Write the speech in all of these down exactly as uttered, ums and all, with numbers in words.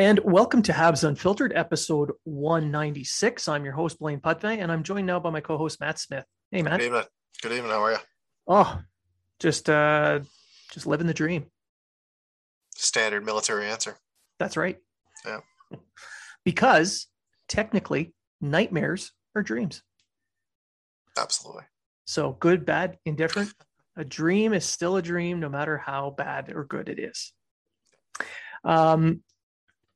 And welcome to Habs Unfiltered, episode one ninety-six. I'm your host, Blaine Putney, and I'm joined now by my co-host, Matt Smith. Hey, Matt. Good evening. Good evening. How are you? Oh, just uh, just living the dream. Standard military answer. That's right. Yeah. Because, technically, nightmares are dreams. Absolutely. So, good, bad, indifferent. A dream is still a dream, no matter how bad or good it is. Um.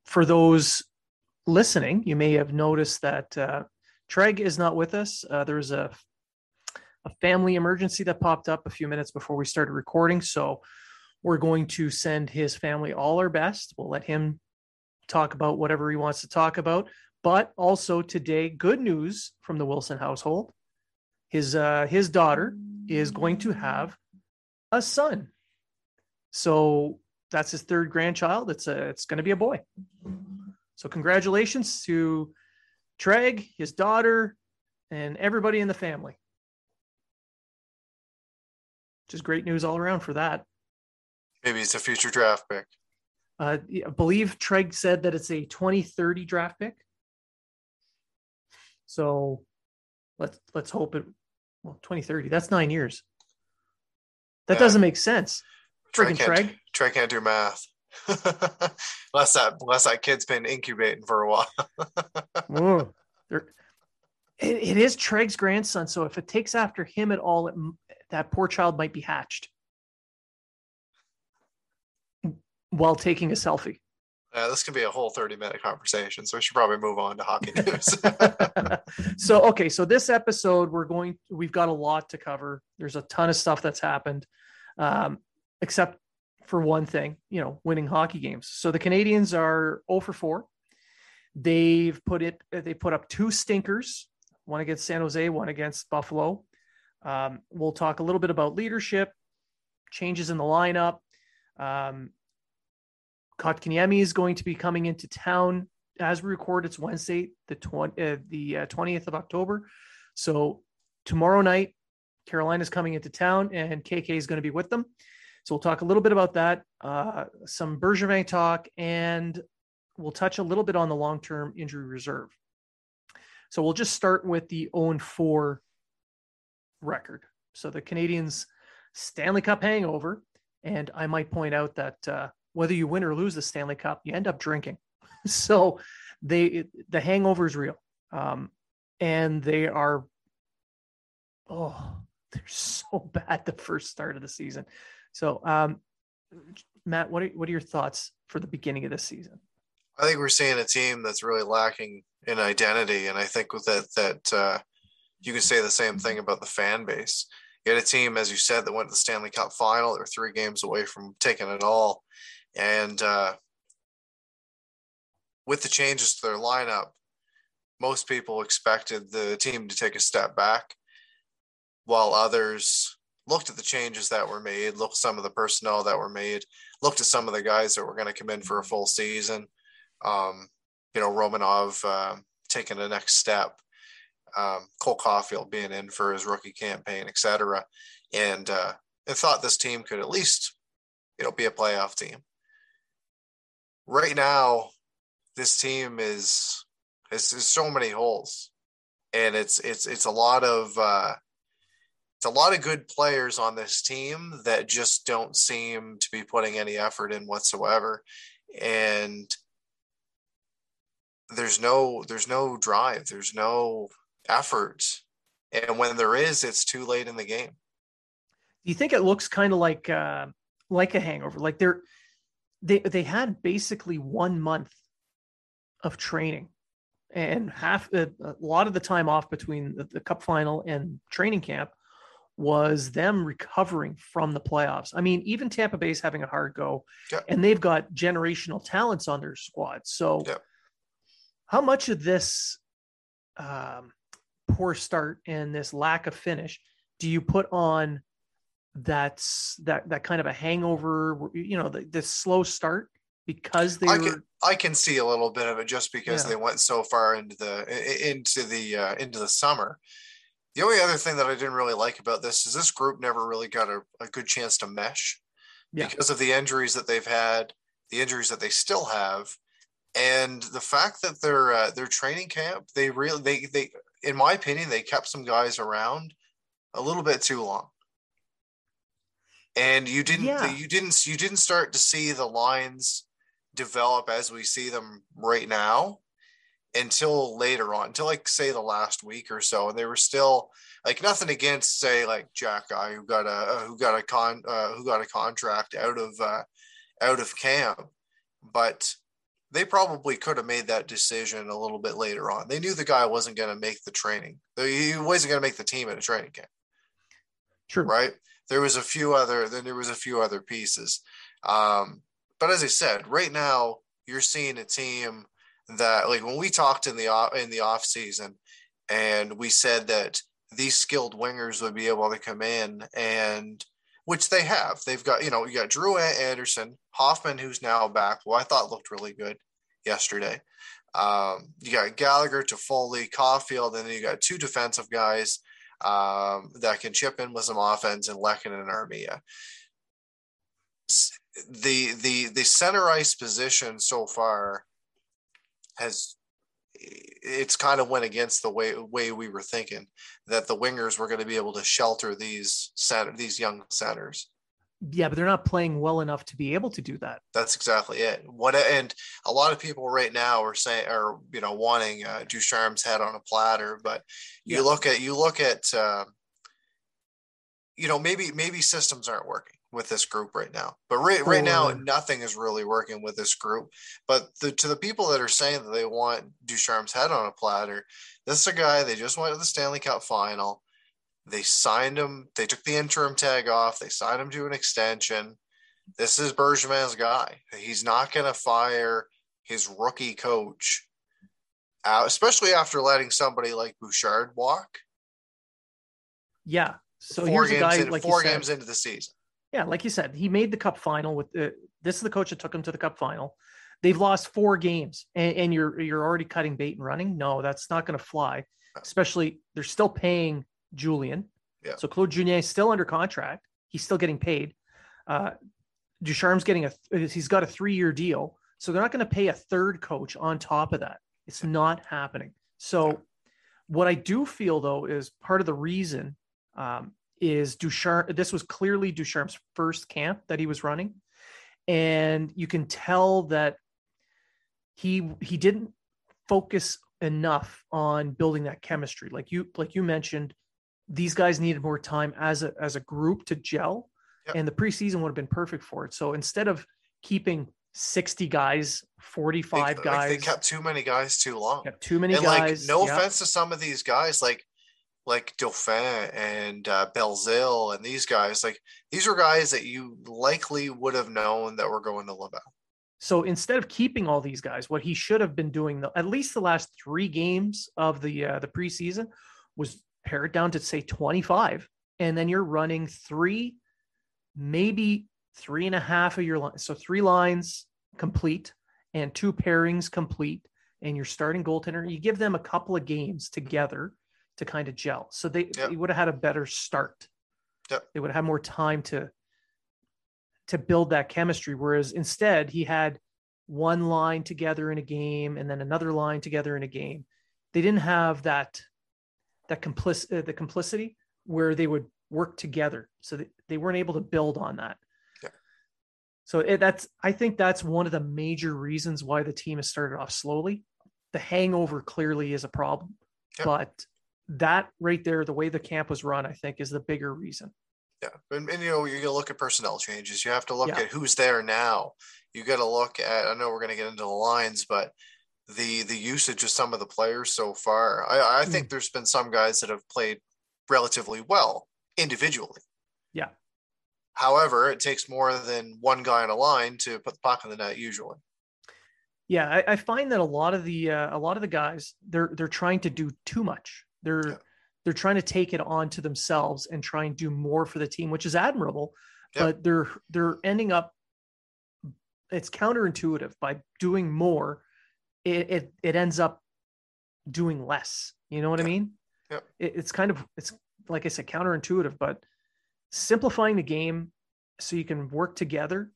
For those listening, you may have noticed that uh, Treg is not with us. Uh, there was a, a family emergency that popped up a few minutes before we started recording, so we're going to send his family all our best. We'll let him talk about whatever he wants to talk about. But also today, good news from the Wilson household. His, uh, his daughter is going to have a son. So that's his third grandchild. It's a, it's going to be a boy. So congratulations to Treg, his daughter, and everybody in the family. Just great news all around for that. Maybe it's a future draft pick. Uh, I believe Treg said that it's a twenty thirty draft pick. So let's, let's hope it, well, twenty thirty, that's nine years. That yeah. doesn't make sense. Treg can't, Treg can't do math. unless, that, unless that kid's been incubating for a while. it, it is Treg's grandson, so if it takes after him at all, it, that poor child might be hatched while taking a selfie. Yeah, this could be a whole thirty-minute conversation, so we should probably move on to hockey news. so, okay, so this episode, we're going, we've got a lot to cover. There's a ton of stuff that's happened. Um, Except for one thing, you know, winning hockey games. So the Canadiens are oh for four. They've put it, they put up two stinkers, one against San Jose, one against Buffalo. Um, we'll talk a little bit about leadership, changes in the lineup. Um, Kotkaniemi is going to be coming into town as we record. It's Wednesday, the twentieth, uh, the uh, twentieth of October. So tomorrow night, Carolina is coming into town and K K is going to be with them. So we'll talk a little bit about that, uh, some Bergevin talk, and we'll touch a little bit on the long-term injury reserve. So we'll just start with the oh and four record. So the Canadiens' Stanley Cup hangover, and I might point out that uh, whether you win or lose the Stanley Cup, you end up drinking. so they it, the hangover is real, um, and they are oh, they're so bad the first start of the season. So, um, Matt, what are, what are your thoughts for the beginning of this season? I think we're seeing a team that's really lacking in identity. And I think with that, that, uh, you could say the same thing about the fan base. You had a team, as you said, that went to the Stanley Cup final. They were three games away from taking it all. And uh, with the changes to their lineup, most people expected the team to take a step back, while others looked at the changes that were made, looked at some of the personnel that were made, looked at some of the guys that were going to come in for a full season. Um, you know, Romanov uh, taking the next step, um, Cole Caulfield being in for his rookie campaign, et cetera. And uh, I thought this team could at least, you know, be a playoff team. Right now, this team is, it's so many holes, and it's, it's, it's a lot of, uh, it's a lot of good players on this team that just don't seem to be putting any effort in whatsoever. And there's no, there's no drive, there's no effort. And when there is, it's too late in the game. Do you think it looks kind of like, uh, like a hangover? Like they're, they, they had basically one month of training, and half a, a lot of the time off between the, the cup final and training camp was them recovering from the playoffs. I mean, even Tampa Bay's having a hard go, yeah, and they've got generational talents on their squad. So yeah, how much of this um, poor start and this lack of finish do you put on that's that, that kind of a hangover, you know, the, this slow start? Because they I were... can I can see a little bit of it just because yeah. they went so far into the into the uh, into the summer. The only other thing that I didn't really like about this is this group never really got a, a good chance to mesh yeah. because of the injuries that they've had, the injuries that they still have, and the fact that their uh, their training camp they really they they in my opinion they kept some guys around a little bit too long. And you didn't yeah. you didn't you didn't start to see the lines develop as we see them right now until later on, until like say the last week or so. And they were still like, nothing against say like Jack Guy who got a who got a con uh, who got a contract out of uh, out of camp, but they probably could have made that decision a little bit later on. They knew the guy wasn't going to make the training. He wasn't going to make the team at a training camp. True. Right. There was a few other, then there was a few other pieces. Um, but as I said, right now you're seeing a team that, like when we talked in the off, in the off season, and we said that these skilled wingers would be able to come in, and which they have. They've got, you know, you got Drew Anderson, Hoffman, who's now back, who I thought looked really good yesterday. Um, you got Gallagher, Toffoli, Caulfield, and then you got two defensive guys um, that can chip in with some offense, and Lehkonen and Armia. The, the, the center ice position so far has, it's kind of went against the way, way we were thinking that the wingers were going to be able to shelter these center, these young centers. Yeah, but they're not playing well enough to be able to do that. That's exactly it. What, and a lot of people right now are saying, are you know, wanting uh, Ducharme's head on a platter. But you yeah. look at, you look at, uh, you know, maybe maybe systems aren't working with this group right now. But right right now, nothing is really working with this group. But the, to the people that are saying that they want Ducharme's head on a platter, this is a guy they just went to the Stanley Cup final. They signed him. They took the interim tag off. They signed him to an extension. This is Bergevin's guy. He's not going to fire his rookie coach, out, especially after letting somebody like Bouchard walk. Yeah. So four, here's games, a guy, in, like four games into the season. Yeah, like you said, he made the cup final. With uh, this is the coach that took him to the cup final. They've lost four games, and, and you're you're already cutting bait and running. No, that's not going to fly. Especially they're still paying Julien. Yeah. So Claude Julien is still under contract. He's still getting paid. Uh, Ducharme's getting a, he's got a three-year deal. So they're not going to pay a third coach on top of that. It's yeah. not happening. So yeah. what I do feel though, is part of the reason um, is Ducharme, this was clearly Ducharme's first camp that he was running. And you can tell that he, he didn't focus enough on building that chemistry. Like you, like you mentioned, these guys needed more time as a, as a group to gel, yep. and the preseason would have been perfect for it. So instead of keeping sixty guys, forty-five they, guys, like they kept too many guys too long. Kept too many and guys. Like, no yep. offense to some of these guys. Like like Dauphin and uh, Belzile and these guys, like these are guys that you likely would have known that were going to Laval. So instead of keeping all these guys, what he should have been doing, the, at least the last three games of the uh, the preseason, was pare it down to say twenty-five, and then you're running three, maybe three and a half of your line. So three lines complete and two pairings complete, and your starting goaltender. You give them a couple of games together to kind of gel. So they, yep. they would have had a better start. Yep. They would have had more time to to build that chemistry. Whereas instead he had one line together in a game and then another line together in a game. They didn't have that, that complicity, uh, the complicity where they would work together. So they, they weren't able to build on that. Yeah. So it, that's, I think that's one of the major reasons why the team has started off slowly. The hangover clearly is a problem, yeah. but that right there, the way the camp was run, I think is the bigger reason. Yeah. And, and, you know, you're going to look at personnel changes. You have to look yeah. at who's there now. You got to look at, I know we're going to get into the lines, but the, the usage of some of the players so far, I, I think mm. there's been some guys that have played relatively well individually. Yeah. However, it takes more than one guy on a line to put the puck in the net usually. Yeah. I, I find that a lot of the, uh, a lot of the guys, they're, they're trying to do too much. They're, yeah. They're trying to take it on to themselves and try and do more for the team, which is admirable, yep. but they're, they're ending up, it's counterintuitive. By doing more, It, it, it ends up doing less. You know what yep. I mean? Yep. It, it's kind of, it's like I said, counterintuitive, but simplifying the game so you can work together,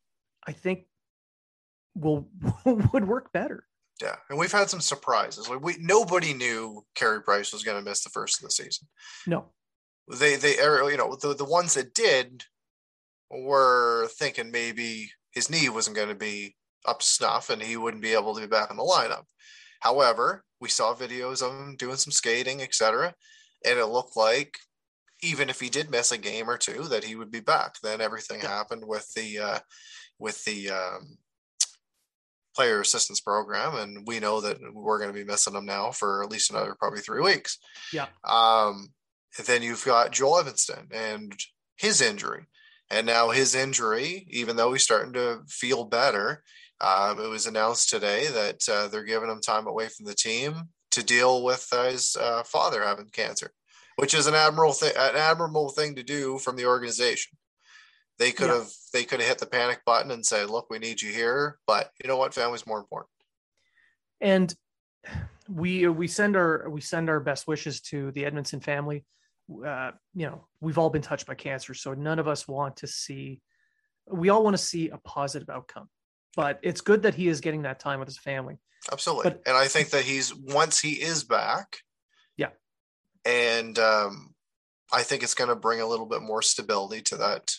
I think will, would work better. Yeah, and we've had some surprises. Like we, nobody knew Carey Price was going to miss the first of the season. No, they they are. You know, the the ones that did were thinking maybe his knee wasn't going to be up to snuff and he wouldn't be able to be back in the lineup. However, we saw videos of him doing some skating, et cetera, and it looked like even if he did miss a game or two, that he would be back. Then everything yeah. happened with the uh, with the. Um, player assistance program, and we know that we're going to be missing them now for at least another probably three weeks. Yeah um then you've got Joel Edmundson and his injury, and now his injury, even though he's starting to feel better, um it was announced today that uh, they're giving him time away from the team to deal with his uh, father having cancer, which is an admirable thing an admirable thing to do from the organization. They could yeah. have they could have hit the panic button and said, look, we need you here. But you know what? Family's more important. And we we send our we send our best wishes to the Edmundson family. Uh, you know, we've all been touched by cancer, so none of us want to see we all want to see a positive outcome. But it's good that he is getting that time with his family. Absolutely. But, and I think that he's once he is back. Yeah. And um, I think it's going to bring a little bit more stability to that.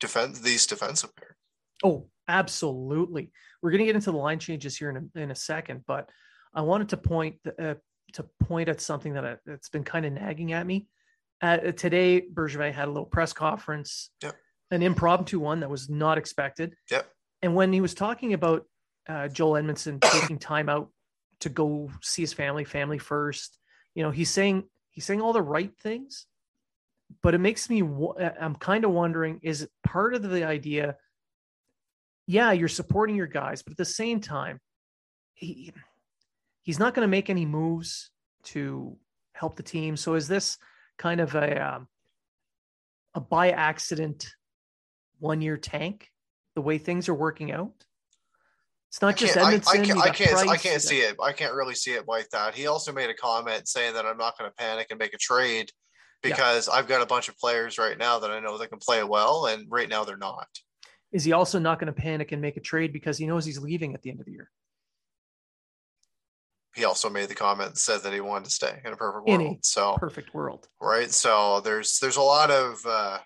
Defense these defensive pair. Oh, absolutely. We're going to get into the line changes here in a, in a second, but I wanted to point uh, to point at something that I, that's been kind of nagging at me. Uh, today, Bergevin had a little press conference, yep. an impromptu one that was not expected. Yep. And when he was talking about uh, Joel Edmundson taking time out to go see his family, family first, you know, he's saying he's saying all the right things. But it makes me, I'm kind of wondering, is it part of the idea? Yeah, you're supporting your guys, but at the same time, he he's not going to make any moves to help the team. So is this kind of a, um, a by accident one year tank, the way things are working out? It's not just Edmundson. I can't, I, I can't, I can't, I can't see it. I can't really see it like that. He also made a comment saying that I'm not going to panic and make a trade, because yeah. I've got a bunch of players right now that I know that can play well, and right now they're not. Is he also not going to panic and make a trade because he knows he's leaving at the end of the year? He also made the comment and said that he wanted to stay in a perfect world. In a so perfect world, right? So there's there's a lot of uh,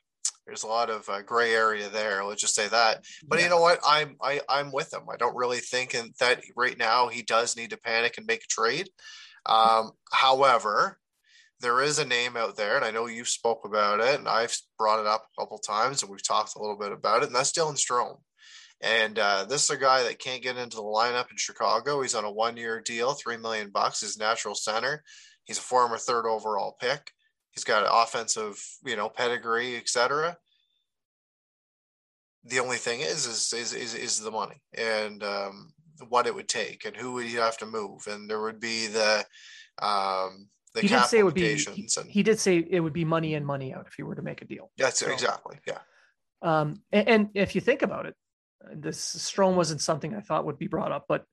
there's a lot of uh, gray area there. Let's just say that. But yeah. you know what? I'm I I'm with him. I don't really think in, that right now he does need to panic and make a trade. Um, however. There is a name out there, and I know you've spoke about it, and I've brought it up a couple times, and we've talked a little bit about it, and that's Dylan Strome. And uh, this is a guy that can't get into the lineup in Chicago. He's on a one-year deal, three million bucks. He's a natural center. He's a former third overall pick. He's got an offensive, you know, pedigree, et cetera. The only thing is, is, is, is, is the money and um, what it would take and who would you have to move. And there would be the, um, the he cap implications. He, and, he did say it would be money in, money out if you were to make a deal. That's so, exactly. Yeah. Um, and, and if you think about it, this Strome wasn't something I thought would be brought up, but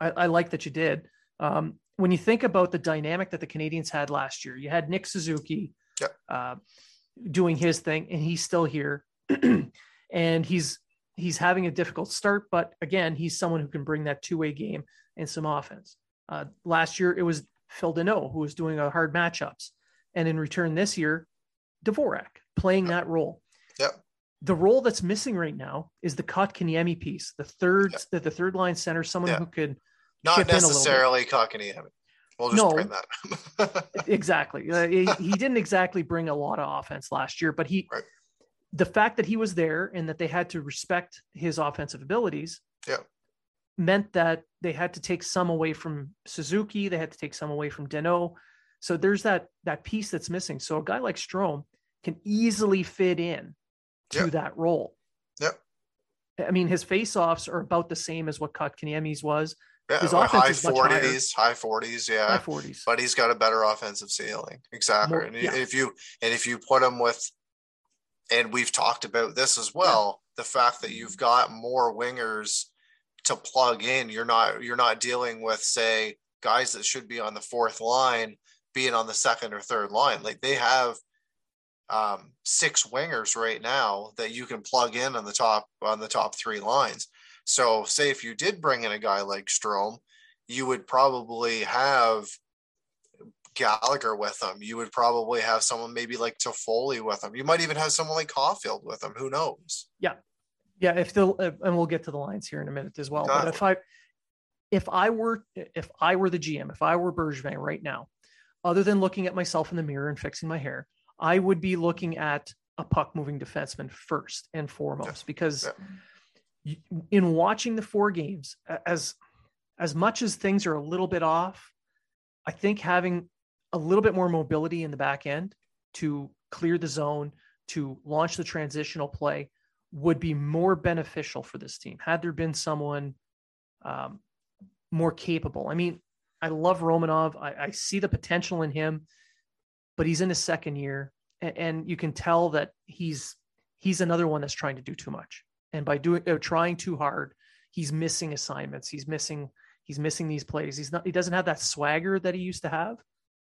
I, I like that you did. Um, when you think about the dynamic that the Canadiens had last year, you had Nick Suzuki yep. uh, doing his thing, and he's still here. And he's he's having a difficult start, but again, he's someone who can bring that two-way game and some offense. Uh, last year, it was Phil Danault who was doing a hard matchups. And in return this year, Dvorak playing yep. that role. Yep. The role that's missing right now is the Kotkaniemi piece, the third yeah. the, the third line center, someone yeah. who could not necessarily Kotkaniemi. We'll just no, bring that up. Exactly. Uh, he, he didn't exactly bring a lot of offense last year, but he right. the fact that he was there and that they had to respect his offensive abilities yeah. meant that they had to take some away from Suzuki, they had to take some away from Danault. So there's that that piece that's missing. So a guy like Strome can easily fit in to yep. that role. Yep. I mean, his face-offs are about the same as what Kotkaniemi's was. Yeah, his offense high is much forties, higher. high forties, yeah. high forties. But he's got a better offensive ceiling. Exactly. More, and yeah. if you and if you put him with, and we've talked about this as well, yeah. the fact that you've got more wingers to plug in, you're not you're not dealing with, say, guys that should be on the fourth line being on the second or third line. Like they have Um, six wingers right now that you can plug in on the top on the top three lines. So say if you did bring in a guy like Strome, you would probably have Gallagher with him. You would probably have someone maybe like Toffoli with him. You might even have someone like Caulfield with him. Who knows? Yeah, yeah. If the and we'll get to the lines here in a minute as well. Exactly. But if I if I were if I were the G M, if I were Bergevin right now, other than looking at myself in the mirror and fixing my hair, I would be looking at a puck moving defenseman first and foremost, because yeah. in watching the four games, as, as much as things are a little bit off, I think having a little bit more mobility in the back end to clear the zone, to launch the transitional play would be more beneficial for this team. Had there been someone um, more capable. I mean, I love Romanov. I, I see the potential in him, but he's in his second year and, and you can tell that he's, he's another one that's trying to do too much. And by doing, uh, trying too hard, he's missing assignments. He's missing, he's missing these plays. He's not, he doesn't have that swagger that he used to have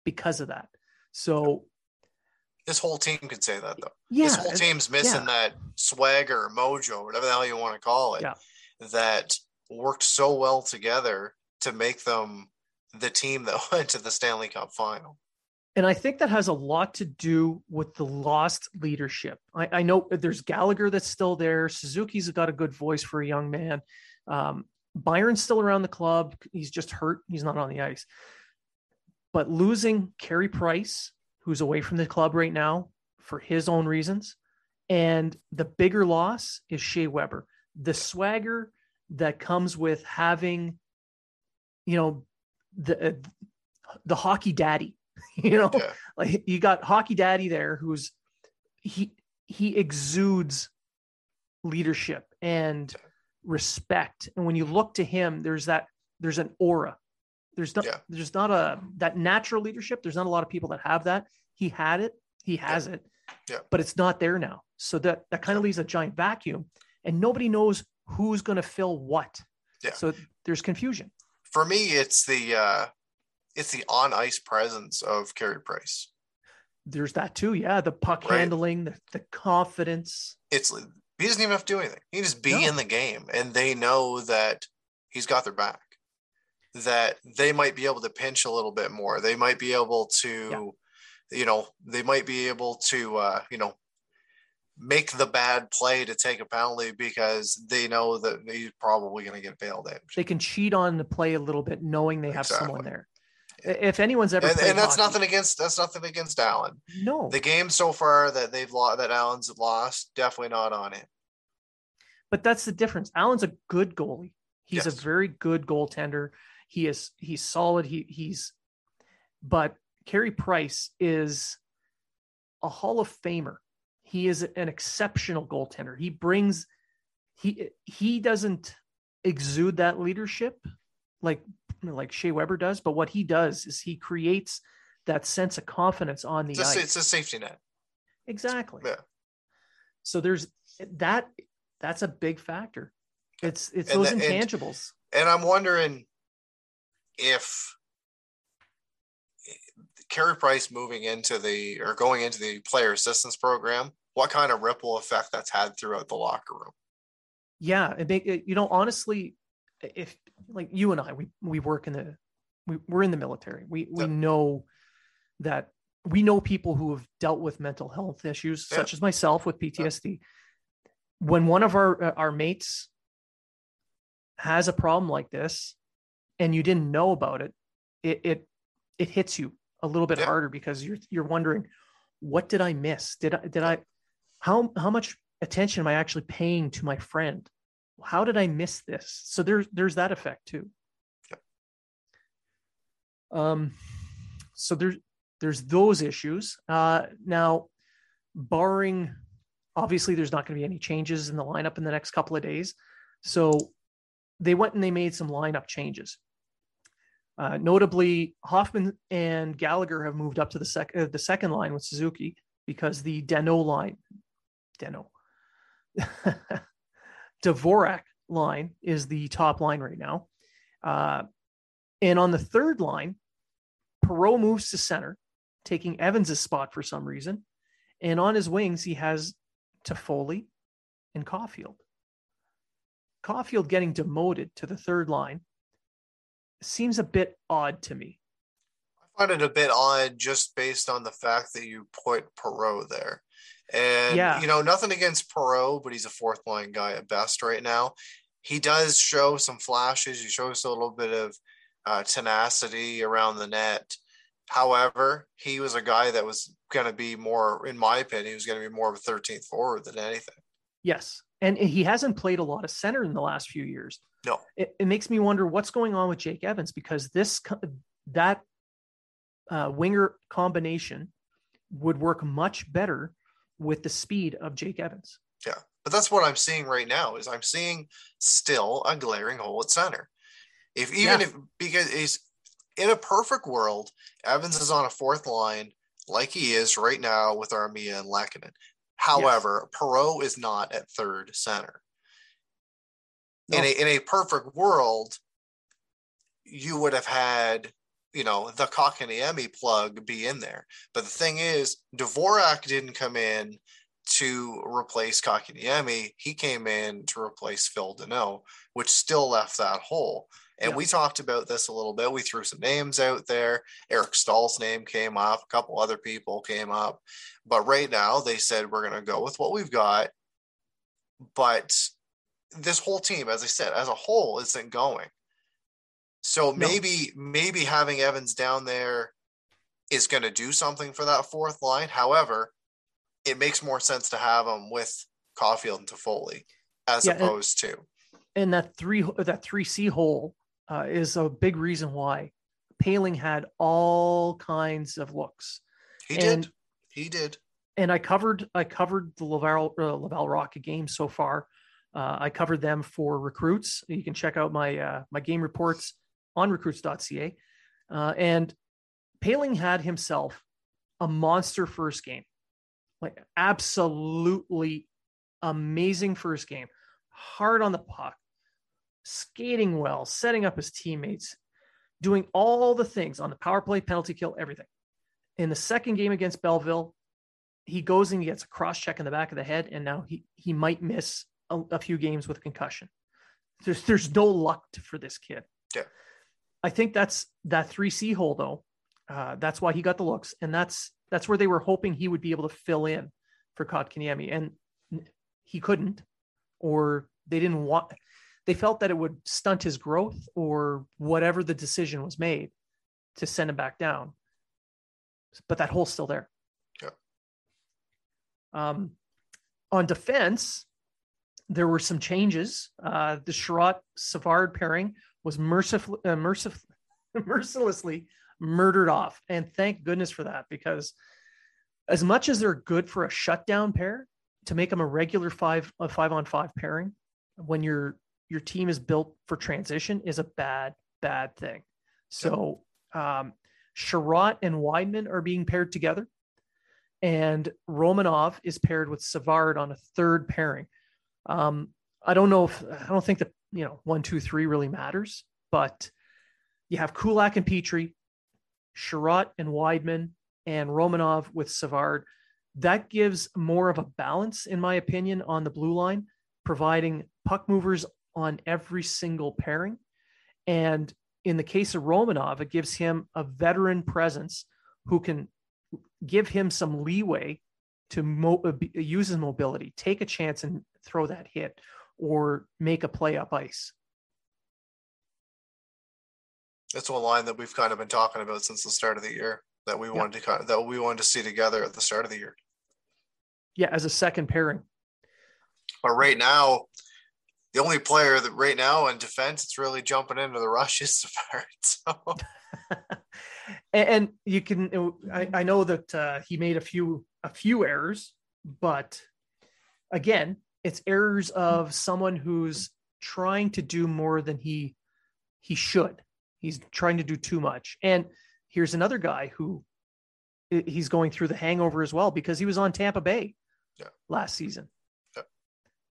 because of that. So this whole team can say that though. Yeah, this whole team's missing yeah. that swagger, mojo, whatever the hell you want to call it, yeah. that worked so well together to make them the team that went to the Stanley Cup final. And I think that has a lot to do with the lost leadership. I, I know there's Gallagher that's still there. Suzuki's got a good voice for a young man. Um, Byron's still around the club. He's just hurt. He's not on the ice. But losing Carey Price, who's away from the club right now for his own reasons, and the bigger loss is Shea Weber. The swagger that comes with having, you know, the the hockey daddy. You know, yeah. like you got hockey daddy there who's he he exudes leadership and respect. And when you look to him, there's that there's an aura. There's not yeah. there's not a that natural leadership. There's not a lot of people that have that. He had it, he has yeah. it, yeah. but it's not there now. So that, that kind of leaves a giant vacuum and nobody knows who's gonna fill what. Yeah. So there's confusion. For me, it's the uh it's the on-ice presence of Carey Price. There's that too. Yeah. The puck right. handling, the, the confidence. It's he doesn't even have to do anything. He just be no. in the game and they know that he's got their back, that they might be able to pinch a little bit more. They might be able to, yeah. you know, they might be able to, uh, you know, make the bad play to take a penalty because they know that he's probably going to get bailed out. They can cheat on the play a little bit, knowing they have exactly. someone there. If anyone's ever, and, and that's hockey. nothing against that's nothing against Allen. No, the game so far that they've lost, that Allen's lost, definitely not on it. But that's the difference. Allen's a good goalie. He's yes. a very good goaltender. He is. He's solid. He he's. But Carey Price is a Hall of Famer. He is an exceptional goaltender. He brings, he, he doesn't exude that leadership like, like Shea Weber does, but what he does is he creates that sense of confidence on the ice. It's a safety net. Exactly. Yeah. So there's that, that's a big factor. It's, it's those intangibles. And I'm wondering if Carey Price moving into the, or going into the player assistance program, what kind of ripple effect that's had throughout the locker room. Yeah. It make, it, you know, honestly, if like you and I, we, we work in the, we, we're in the military. We, we yep. know that we know people who have dealt with mental health issues, yep. such as myself with P T S D. Yep. When one of our, our mates has a problem like this and you didn't know about it, it, it, it hits you a little bit yeah. harder because you're, you're wondering, what did I miss? Did I, did I, how, how much attention am I actually paying to my friend? How did I miss this? So there's, there's that effect too. Yeah. Um, so there's, there's those issues. Uh, now barring, obviously there's not going to be any changes in the lineup in the next couple of days. So they went and they made some lineup changes. Uh, notably, Hoffman and Gallagher have moved up to the second uh, the second line with Suzuki because the Danault line, Danault, Dvorak line is the top line right now. Uh, and on the third line, Perreault moves to center, taking Evans' spot for some reason. And on his wings, he has Toffoli and Caulfield. Caulfield getting demoted to the third line seems a bit odd to me. I find it a bit odd just based on the fact that you put Perreault there. And, yeah. you know, nothing against Perreault, but he's a fourth line guy at best right now. He does show some flashes. He shows a little bit of uh, tenacity around the net. However, he was a guy that was going to be more, in my opinion, he was going to be more of a thirteenth forward than anything. Yes. And he hasn't played a lot of center in the last few years. No, it, it makes me wonder what's going on with Jake Evans, because this, that uh, winger combination would work much better with the speed of Jake Evans. Yeah. But that's what I'm seeing right now is I'm seeing still a glaring hole at center. If even yeah. if, because he's in a perfect world, Evans is on a fourth line like he is right now with Armia and Lehkonen. However, yes. Perreault is not at third center. No. In a in a perfect world, you would have had, you know, the Kotkaniemi plug be in there. But the thing is, Dvorak didn't come in to replace Kotkaniemi. He came in to replace Phil Danault, which still left that hole. And yeah. we talked about this a little bit. We threw some names out there. Eric Stahl's name came up. A couple other people came up. But right now, they said, we're going to go with what we've got. But this whole team, as I said, as a whole, isn't going. So no. maybe maybe having Evans down there is going to do something for that fourth line. However, it makes more sense to have him with Caulfield and Toffoli as yeah, opposed and, to. And that three that three C hole. Uh, is a big reason why Paling had all kinds of looks. He and, did. He did. And I covered, I covered the Laval, uh, Laval Rocket game so far. Uh, I covered them for recruits. You can check out my, uh, my game reports on recruits dot c a. Uh, and Paling had himself a monster first game, like absolutely amazing first game, hard on the puck, skating well, setting up his teammates, doing all the things on the power play, penalty kill, everything. In the second game against Belleville, he goes and he gets a cross check in the back of the head, and now he he might miss a, a few games with concussion. There's there's no luck to, for this kid. Yeah, I think that's that three C hole though. Uh, that's why he got the looks, and that's that's where they were hoping he would be able to fill in for Kotkaniemi, and he couldn't, or they didn't want. They felt that it would stunt his growth or whatever the decision was made to send him back down. But that hole's still there. Yeah. Um, on defense, there were some changes. Uh, the Sherratt-Savard pairing was mercifully, uh, mercif- mercilessly murdered off. And thank goodness for that, because as much as they're good for a shutdown pair, to make them a regular five, a five on five pairing when your your team is built for transition is a bad, bad thing. So um, Sherratt and Weidman are being paired together, and Romanov is paired with Savard on a third pairing. Um, I don't know if I don't think that, you know, one, two, three really matters, but you have Kulak and Petrie, Sherratt and Weidman, and Romanov with Savard. That gives more of a balance, in my opinion, on the blue line, providing puck movers on every single pairing. And in the case of Romanov, it gives him a veteran presence who can give him some leeway to mo- use his mobility, take a chance and throw that hit or make a play up ice. That's one line that we've kind of been talking about since the start of the year, that we wanted yeah. to kind of, that we wanted to see together at the start of the year. Yeah. As a second pairing. But right now, the only player that right now in defense, it's really jumping into the rush is Savard. So. And you can, I, I know that uh, he made a few, a few errors, but again, it's errors of someone who's trying to do more than he, he should. He's trying to do too much. And here's another guy who he's going through the hangover as well, because he was on Tampa Bay yeah. last season. Yeah.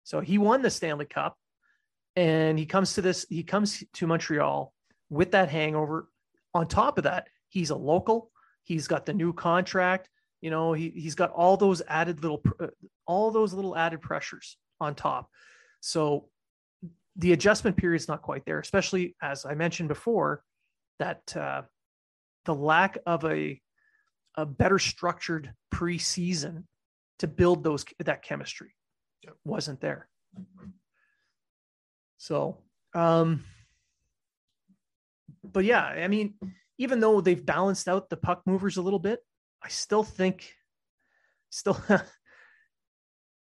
So he won the Stanley Cup, and he comes to this, he comes to Montreal with that hangover. On top of that, he's a local, he's got the new contract, you know, he, he's got all those added little, all those little added pressures on top. So the adjustment period is not quite there, especially as I mentioned before, that, uh, the lack of a, a better structured preseason to build those, that chemistry yep. wasn't there. So, um, but yeah, I mean, even though they've balanced out the puck movers a little bit, I still think still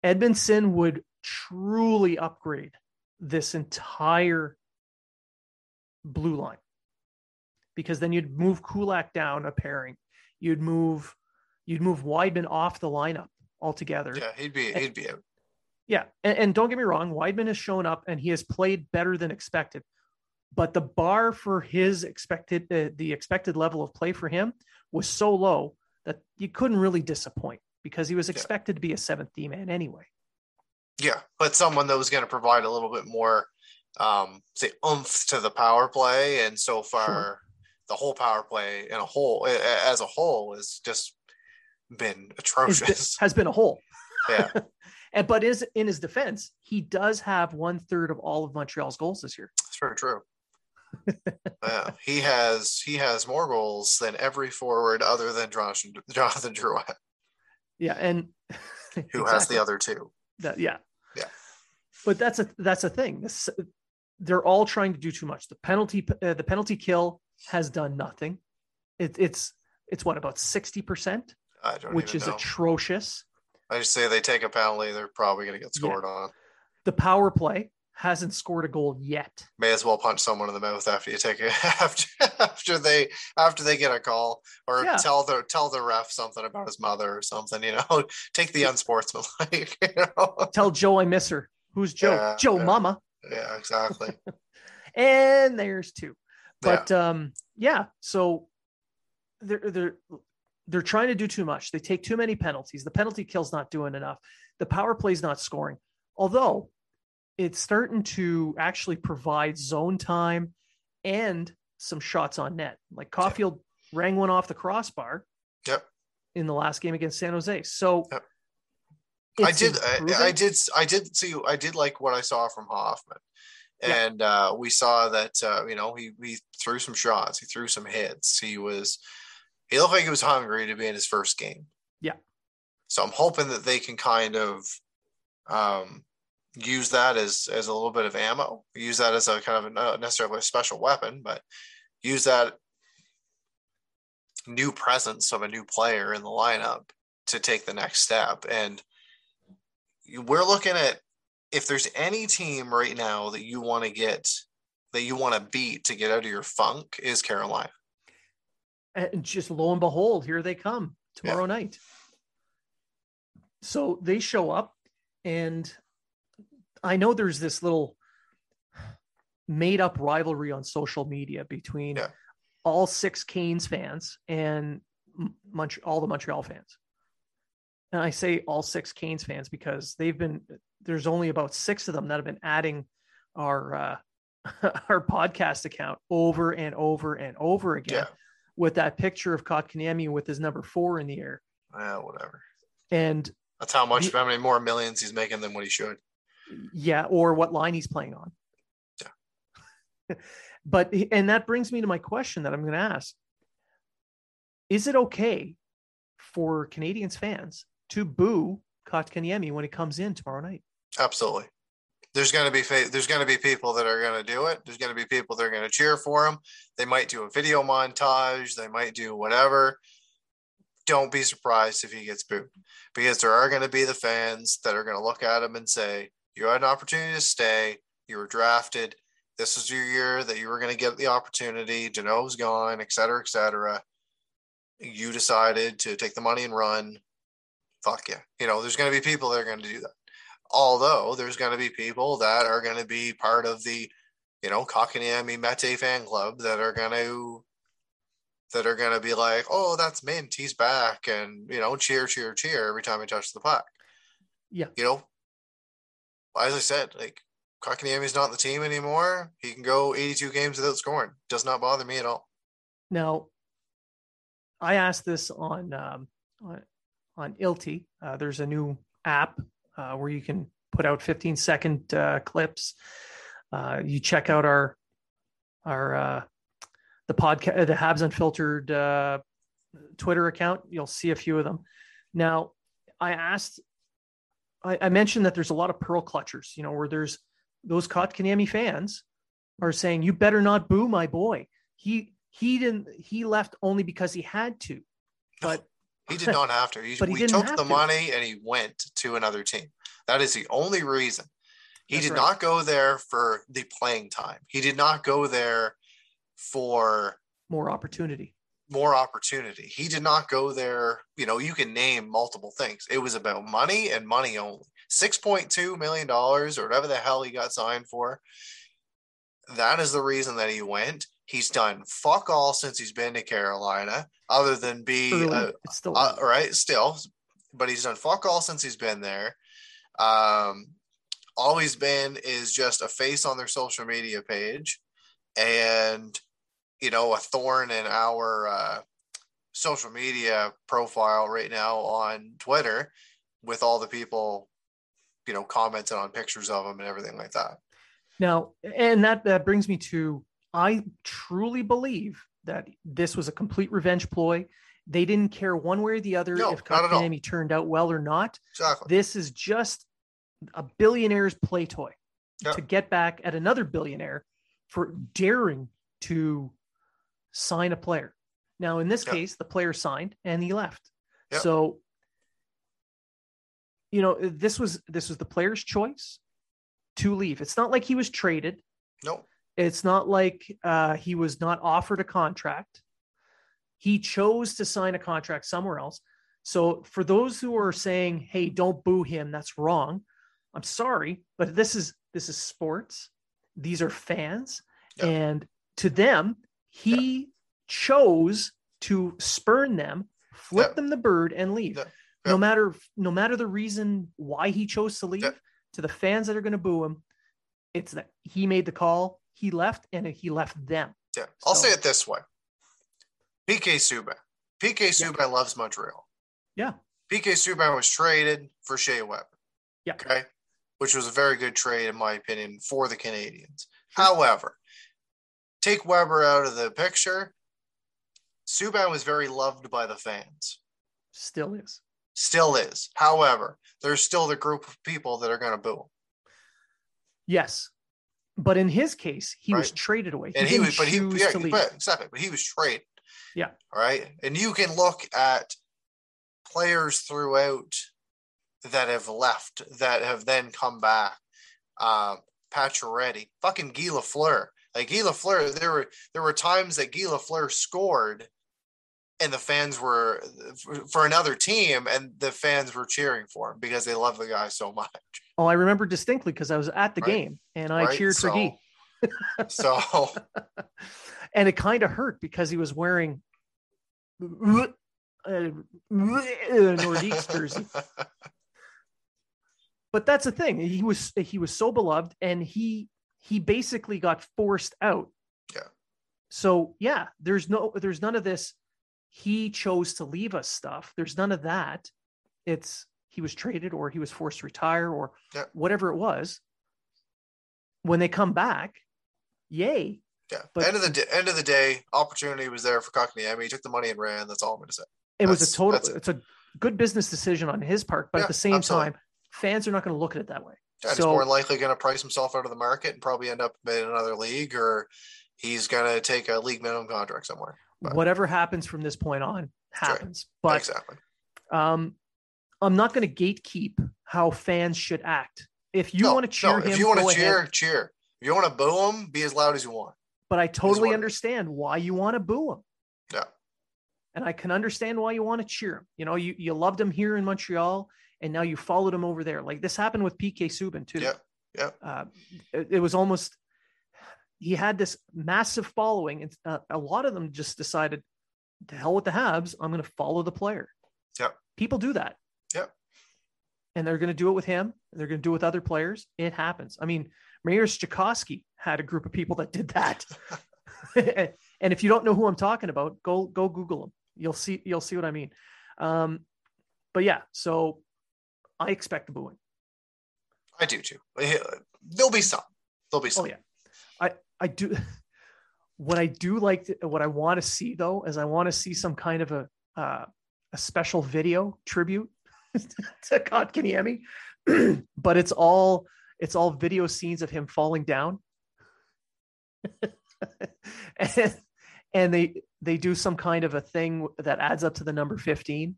Edmundson would truly upgrade this entire blue line. Because then you'd move Kulak down a pairing, you'd move, you'd move Weidman off the lineup altogether. Yeah, he'd be, and, he'd be out. Yeah, and, and don't get me wrong, Weidman has shown up and he has played better than expected, but the bar for his expected, uh, the expected level of play for him was so low that you couldn't really disappoint, because he was expected yeah. to be a seventh D man anyway. Yeah, but someone that was going to provide a little bit more, um, say oomph to the power play, and so far. Sure. The whole power play in a whole as a whole has just been atrocious. Been, has been a hole. Yeah. and but is in his defense, he does have one third of all of Montreal's goals this year. That's very true. yeah, he has he has more goals than every forward other than Jonathan Jonathan Drouin. Yeah, and who exactly. has the other two? That, yeah, yeah. But that's a that's a thing. This, they're all trying to do too much. The penalty uh, the penalty kill. Has done nothing. It, it's it's what, about sixty percent, which is know. atrocious. I just say they take a penalty, they're probably going to get scored yeah. on. The power play hasn't scored a goal yet. May as well punch someone in the mouth after you take it after after they after they get a call, or yeah. tell the tell the ref something about his mother or something. You know, take the unsportsmanlike. You know? Tell Joe I miss her. Who's Joe? Yeah, Joe, yeah. Mama. Yeah, exactly. And there's two. But yeah. um yeah, so they're they're they're trying to do too much. They take too many penalties. The penalty kill's not doing enough. The power play's not scoring. Although it's starting to actually provide zone time and some shots on net. Like Caulfield yep. rang one off the crossbar. Yep. In the last game against San Jose. So yep. I did I, I did I did see I did like what I saw from Hoffman. Yeah. And uh, we saw that, uh, you know, he, he threw some shots, he threw some hits. He was, he looked like he was hungry to be in his first game. Yeah. So I'm hoping that they can kind of um, use that as, as a little bit of ammo, use that as a kind of, not necessarily a special weapon, but use that new presence of a new player in the lineup to take the next step. And we're looking at, if there's any team right now that you want to get, that you want to beat to get out of your funk, is Carolina. And just lo and behold, here they come tomorrow yeah. night. So they show up, and I know there's this little made up rivalry on social media between yeah. all six Canes fans and Mont- all the Montreal fans. And I say all six Canes fans because they've been, there's only about six of them that have been adding our, uh, our podcast account over and over and over again yeah. with that picture of Kotkaniemi with his number four in the air. Yeah, whatever. And that's how much, the, how many more millions he's making than what he should. Yeah. Or what line he's playing on. Yeah. But, and that brings me to my question that I'm going to ask. Is it okay for Canadiens fans to boo Kotkaniemi when it comes in tomorrow night? Absolutely. There's going to be there's going to be people that are going to do it. There's going to be people that are going to cheer for him. They might do a video montage. They might do whatever. Don't be surprised if he gets booed, because there are going to be the fans that are going to look at him and say, you had an opportunity to stay. You were drafted. This was your year that you were going to get the opportunity. Danault's gone, et cetera, et cetera. You decided to take the money and run. Fuck yeah. You know, there's going to be people that are going to do that. Although there's going to be people that are going to be part of the, you know, Kotkaniemi Mete fan club that are going to, that are going to be like, oh, that's mint. He's back. And, you know, cheer, cheer, cheer every time he touches the puck. Yeah. You know, as I said, like Kotkaniemi's not on the team anymore. He can go eighty-two games without scoring. Does not bother me at all. Now, I asked this on um, on, on I L T. Uh, there's a new app uh, where you can put out fifteen second uh, clips. Uh, you check out our our uh, the podcast, the Habs Unfiltered uh, Twitter account. You'll see a few of them. Now, I asked, I, I mentioned that there's a lot of pearl clutchers. You know, where there's those Kotkaniemi fans are saying, "You better not boo my boy." He. He didn't. He left only because he had to, but he did not have to. He, but he we took the to. money and he went to another team. That is the only reason. He That's did right. not go there for the playing time. He did not go there for more opportunity. More opportunity. He did not go there. You know, you can name multiple things. It was about money and money only. six point two million dollars or whatever the hell he got signed for. That is the reason that he went. He's done fuck all since he's been to Carolina, other than be uh, it's still uh, right still, but he's done fuck all since he's been there. Um, all he's been is just a face on their social media page, and you know, a thorn in our uh, social media profile right now on Twitter, with all the people, you know, commenting on pictures of him and everything like that. Now, and that that brings me to. I truly believe that this was a complete revenge ploy. They didn't care one way or the other no, if Kotkaniemi turned out well or not. Exactly. This is just a billionaire's play toy yeah. to get back at another billionaire for daring to sign a player. Now, in this yeah. case, the player signed and he left. Yeah. So, you know, this was this was the player's choice to leave. It's not like he was traded. Nope. It's not like uh, he was not offered a contract. He chose to sign a contract somewhere else. So for those who are saying, hey, don't boo him, that's wrong. I'm sorry, but this is this is sports. These are fans. Yeah. And to them, he yeah. chose to spurn them, flip yeah. them the bird, and leave. Yeah. Yeah. No matter no matter the reason why he chose to leave, yeah. to the fans that are going to boo him, it's that he made the call. He left, and he left them. Yeah, I'll so. say it this way. P K Subban. P K Subban yeah. loves Montreal. Yeah. P K Subban was traded for Shea Weber. Yeah. Okay? Which was a very good trade, in my opinion, for the Canadiens. Sure. However, take Weber out of the picture. Subban was very loved by the fans. Still is. Still is. However, there's still the group of people that are going to boo him. Yes. But in his case, he right. was traded away. He and he was, but he, yeah, but, exactly, but he was traded. Yeah. All right. And you can look at players throughout that have left, that have then come back. Um, Pacioretty, fucking Guy Lafleur. Like Guy Lafleur, there were, there were times that Guy Lafleur scored and the fans were for another team, and the fans were cheering for him because they love the guy so much. Oh, I remember distinctly because I was at the right. game and I right. cheered so, for D. so, and it kind of hurt because he was wearing a Nordiques jersey. But that's the thing. He was he was so beloved, and he he basically got forced out. Yeah. So yeah, there's no there's none of this. He chose to leave us stuff. There's none of that. It's he was traded, or he was forced to retire, or yeah. whatever it was. When they come back, yay. Yeah. But end of the day, end of the day, opportunity was there for Kotkaniemi. He took the money and ran. That's all I'm going to say. It that's, was a total. It. It's a good business decision on his part, but yeah, at the same absolutely. time, fans are not going to look at it that way. Yeah, so, he's more likely going to price himself out of the market and probably end up in another league, or he's going to take a league minimum contract somewhere. But whatever happens from this point on happens. Right. But exactly. um, I'm not going to gatekeep how fans should act. If you no, want to cheer no. him, if you want to cheer, ahead. cheer. If you want to boo him, be as loud as you want. But I totally understand why you want to boo him. Yeah. And I can understand why you want to cheer him. You know, you, you loved him here in Montreal, and now you followed him over there. Like this happened with P K Subban too. Yeah, yeah. Uh, it, it was almost, he had this massive following, and uh, a lot of them just decided, to hell with the Habs, I'm going to follow the player. Yeah. People do that. Yeah. And they're going to do it with him. They're going to do it with other players. It happens. I mean, Mariusz Jankowski had a group of people that did that. And if you don't know who I'm talking about, go, go Google him. You'll see, you'll see what I mean. Um, but yeah, so I expect the booing. I do too. There'll be some. There'll be some. Oh yeah, I, I do. What I do like, to, what I want to see though, is I want to see some kind of a uh, a special video tribute to Kotkaniemi, but it's all it's all video scenes of him falling down, and, and they they do some kind of a thing that adds up to the number fifteen.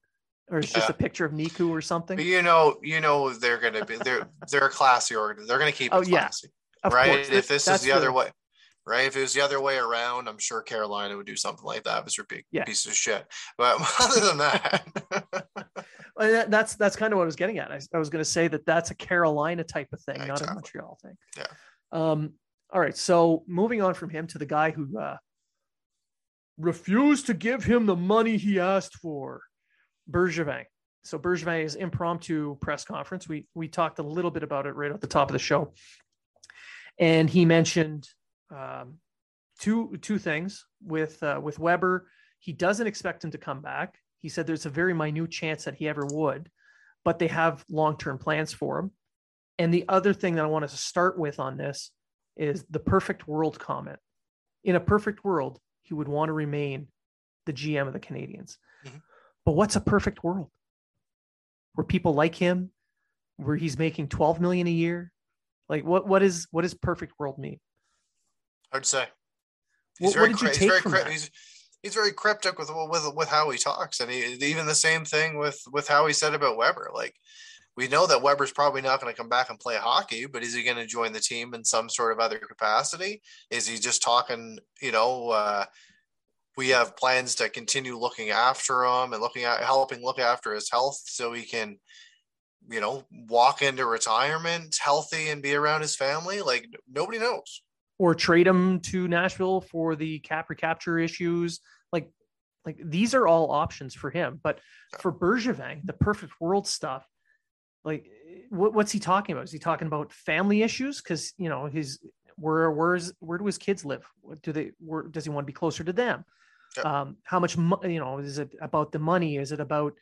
Or it's just yeah. a picture of Niku or something. But you know, you know they're going to be they're they're a classy organ. They're going to keep it oh, classy, yeah. right? Course. If this That's is the good. other way, right? If it was the other way around, I'm sure Carolina would do something like that. It's a big yeah. piece of shit. But other than that. That's that's kind of what I was getting at. I, I was going to say that that's a Carolina type of thing, yeah, not exactly. a Montreal thing. Yeah. Um. All right. So moving on from him to the guy who uh, refused to give him the money he asked for, Bergevin. So Bergevin's impromptu press conference. We we talked a little bit about it right at the top of the show, and he mentioned um, two two things with uh, with Weber. He doesn't expect him to come back. He said there's a very minute chance that he ever would, but they have long-term plans for him. And the other thing that I wanted to start with on this is the perfect world comment. In a perfect world, he would want to remain the G M of the Canadiens. Mm-hmm. But what's a perfect world? Where people like him, where he's making twelve million a year? Like what, what is, what does perfect world mean? Hard to say. He's what, very, what did you he's take very, from that? He's, he's very cryptic with, with, with how he talks. And he, even the same thing with, with how he said about Weber. Like we know that Weber's probably not going to come back and play hockey, but is he going to join the team in some sort of other capacity? Is he just talking, you know, uh, we have plans to continue looking after him and looking at helping look after his health so he can, you know, walk into retirement healthy and be around his family. Like nobody knows. Or trade him to Nashville for the cap recapture issues. Like, like these are all options for him, but for Bergevin, the perfect world stuff, like what, what's he talking about? Is he talking about family issues? Cause you know, his, where, where's, where do his kids live? What do they, where does he want to be closer to them? Yeah. Um, how much, mo- you know, is it about the money? Is it about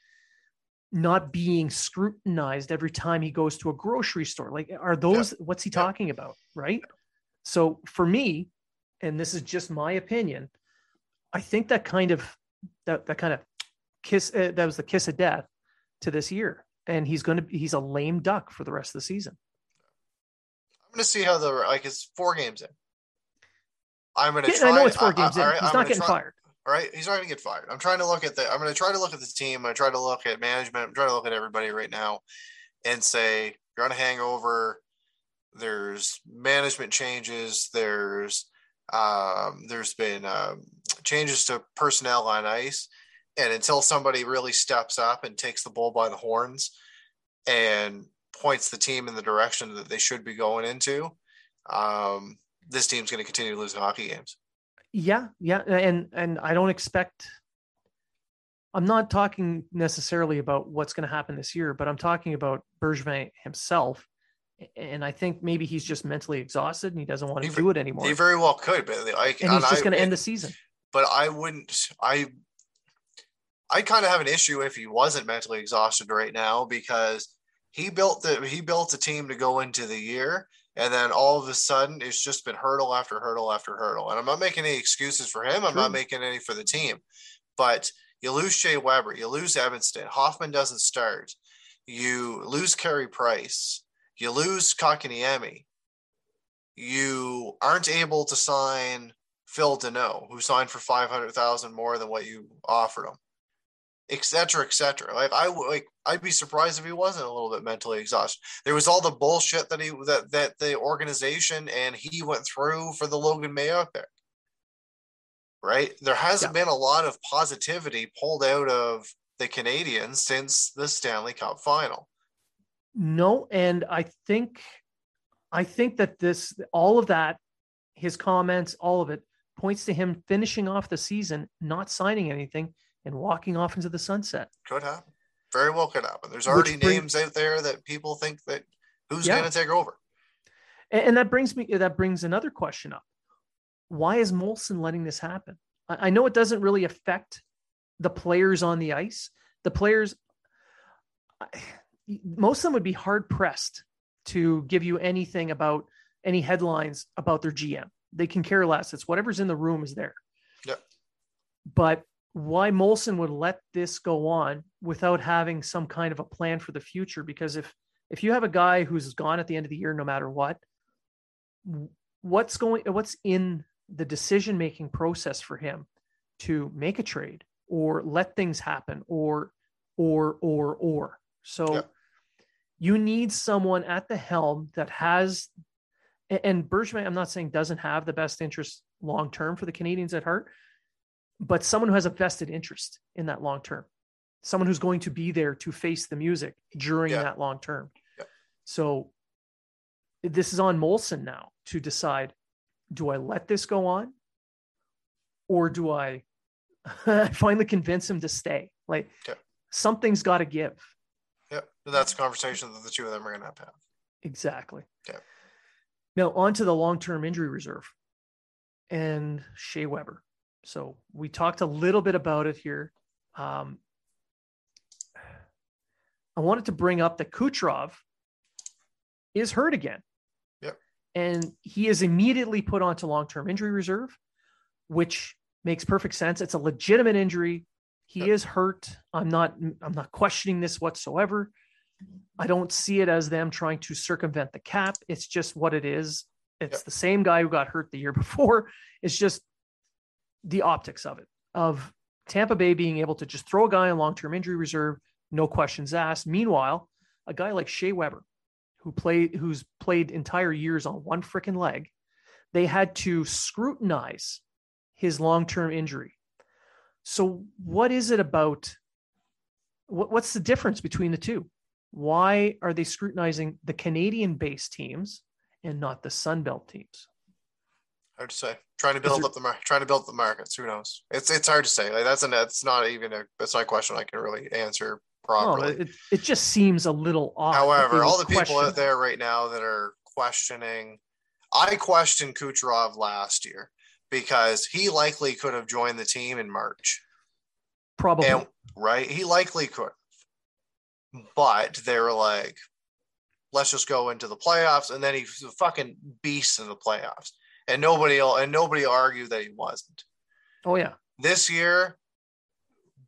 not being scrutinized every time he goes to a grocery store? Like, are those, yeah. what's he yeah. talking about? Right. Yeah. So for me, and this is just my opinion, I think that kind of, that, that kind of kiss, uh, that was the kiss of death to this year. And he's going to be, he's a lame duck for the rest of the season. I'm going to see how the, like it's four games in. I'm going to try. I know it's four games I, I, in. He's right, not getting try, fired. All right. He's not going to get fired. I'm trying to look at the, I'm going to try to look at the team. I try to look at management. I'm trying to look at everybody right now and say, you're on a hangover. There's management changes. There's, um, there's been um, changes to personnel on ice. And until somebody really steps up and takes the bull by the horns and points the team in the direction that they should be going into, um, this team's going to continue losing hockey games. Yeah, yeah. And and I don't expect – I'm not talking necessarily about what's going to happen this year, but I'm talking about Bergevin himself. And I think maybe he's just mentally exhausted and he doesn't want to he, do it anymore. He very well could. But I, and he's just going to end the season. But I wouldn't – I. I kind of have an issue if he wasn't mentally exhausted right now, because he built the he built a team to go into the year, and then all of a sudden it's just been hurdle after hurdle after hurdle. And I'm not making any excuses for him. I'm True. Not making any for the team. But you lose Shea Weber, you lose Edmundson, Hoffman doesn't start, you lose Carey Price, you lose Kotkaniemi, you aren't able to sign Phil Danault, who signed for five hundred thousand more than what you offered him. Et cetera, et cetera. Like I like, I'd be surprised if he wasn't a little bit mentally exhausted. There was all the bullshit that he that that the organization and he went through for the Logan Mayo pick. Right? There hasn't yeah. been a lot of positivity pulled out of the Canadiens since the Stanley Cup final. No, and I think, I think that this, all of that, his comments, all of it points to him finishing off the season, not signing anything, and walking off into the sunset. Could happen. Very well could happen. There's already brings, names out there that people think that who's yeah. going to take over. And, and that brings me, that brings another question up. Why is Molson letting this happen? I, I know it doesn't really affect the players on the ice. The players, I, most of them would be hard pressed to give you anything about any headlines about their G M. They can care less. It's whatever's in the room is there. Yeah. But why Molson would let this go on without having some kind of a plan for the future. Because if, if you have a guy who's gone at the end of the year, no matter what, what's going, what's in the decision-making process for him to make a trade or let things happen or, or, or, or. So yeah. you need someone at the helm that has, and Bergevin, I'm not saying doesn't have the best interest long-term for the Canadiens at heart, but someone who has a vested interest in that long-term, someone who's going to be there to face the music during yeah. that long-term. Yeah. So this is on Molson now to decide, do I let this go on? Or do I finally convince him to stay? Like yeah. something's got to give. Yeah. That's a conversation that the two of them are going to have to have. Exactly. Yeah. Now onto the long-term injury reserve and Shea Weber. So we talked a little bit about it here. Um, I wanted to bring up that Kucherov is hurt again. Yep. And he is immediately put onto long-term injury reserve, which makes perfect sense. It's a legitimate injury. He yep. is hurt. I'm not, I'm not questioning this whatsoever. I don't see it as them trying to circumvent the cap. It's just what it is. It's yep. the same guy who got hurt the year before. It's just the optics of it, of Tampa Bay being able to just throw a guy on long-term injury reserve, no questions asked. Meanwhile, a guy like Shea Weber, who played, who's played entire years on one frickin' leg, they had to scrutinize his long-term injury. So what is it about, what, what's the difference between the two? Why are they scrutinizing the Canadian-based teams and not the Sunbelt teams? Hard to say. Trying to build there, up the market, trying to build the markets. Who knows? It's it's hard to say. Like that's an that's not even a that's not a question I can really answer properly. No, it, it just seems a little off. However, all the people out there right now that are questioning, I questioned Kucherov last year because he likely could have joined the team in March. Probably and, right. He likely could, but they were like, "Let's just go into the playoffs," and then he's a fucking beast in the playoffs. And nobody and nobody argued that he wasn't. Oh, yeah. This year,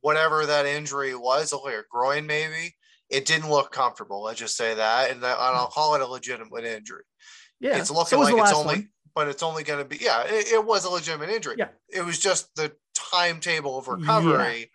whatever that injury was, like a groin maybe, it didn't look comfortable. Let's just say that. And, that, and I'll call it a legitimate injury. Yeah. It's looking so it like it's only, one. but it's only going to be, yeah, it, it was a legitimate injury. Yeah. It was just the timetable of recovery.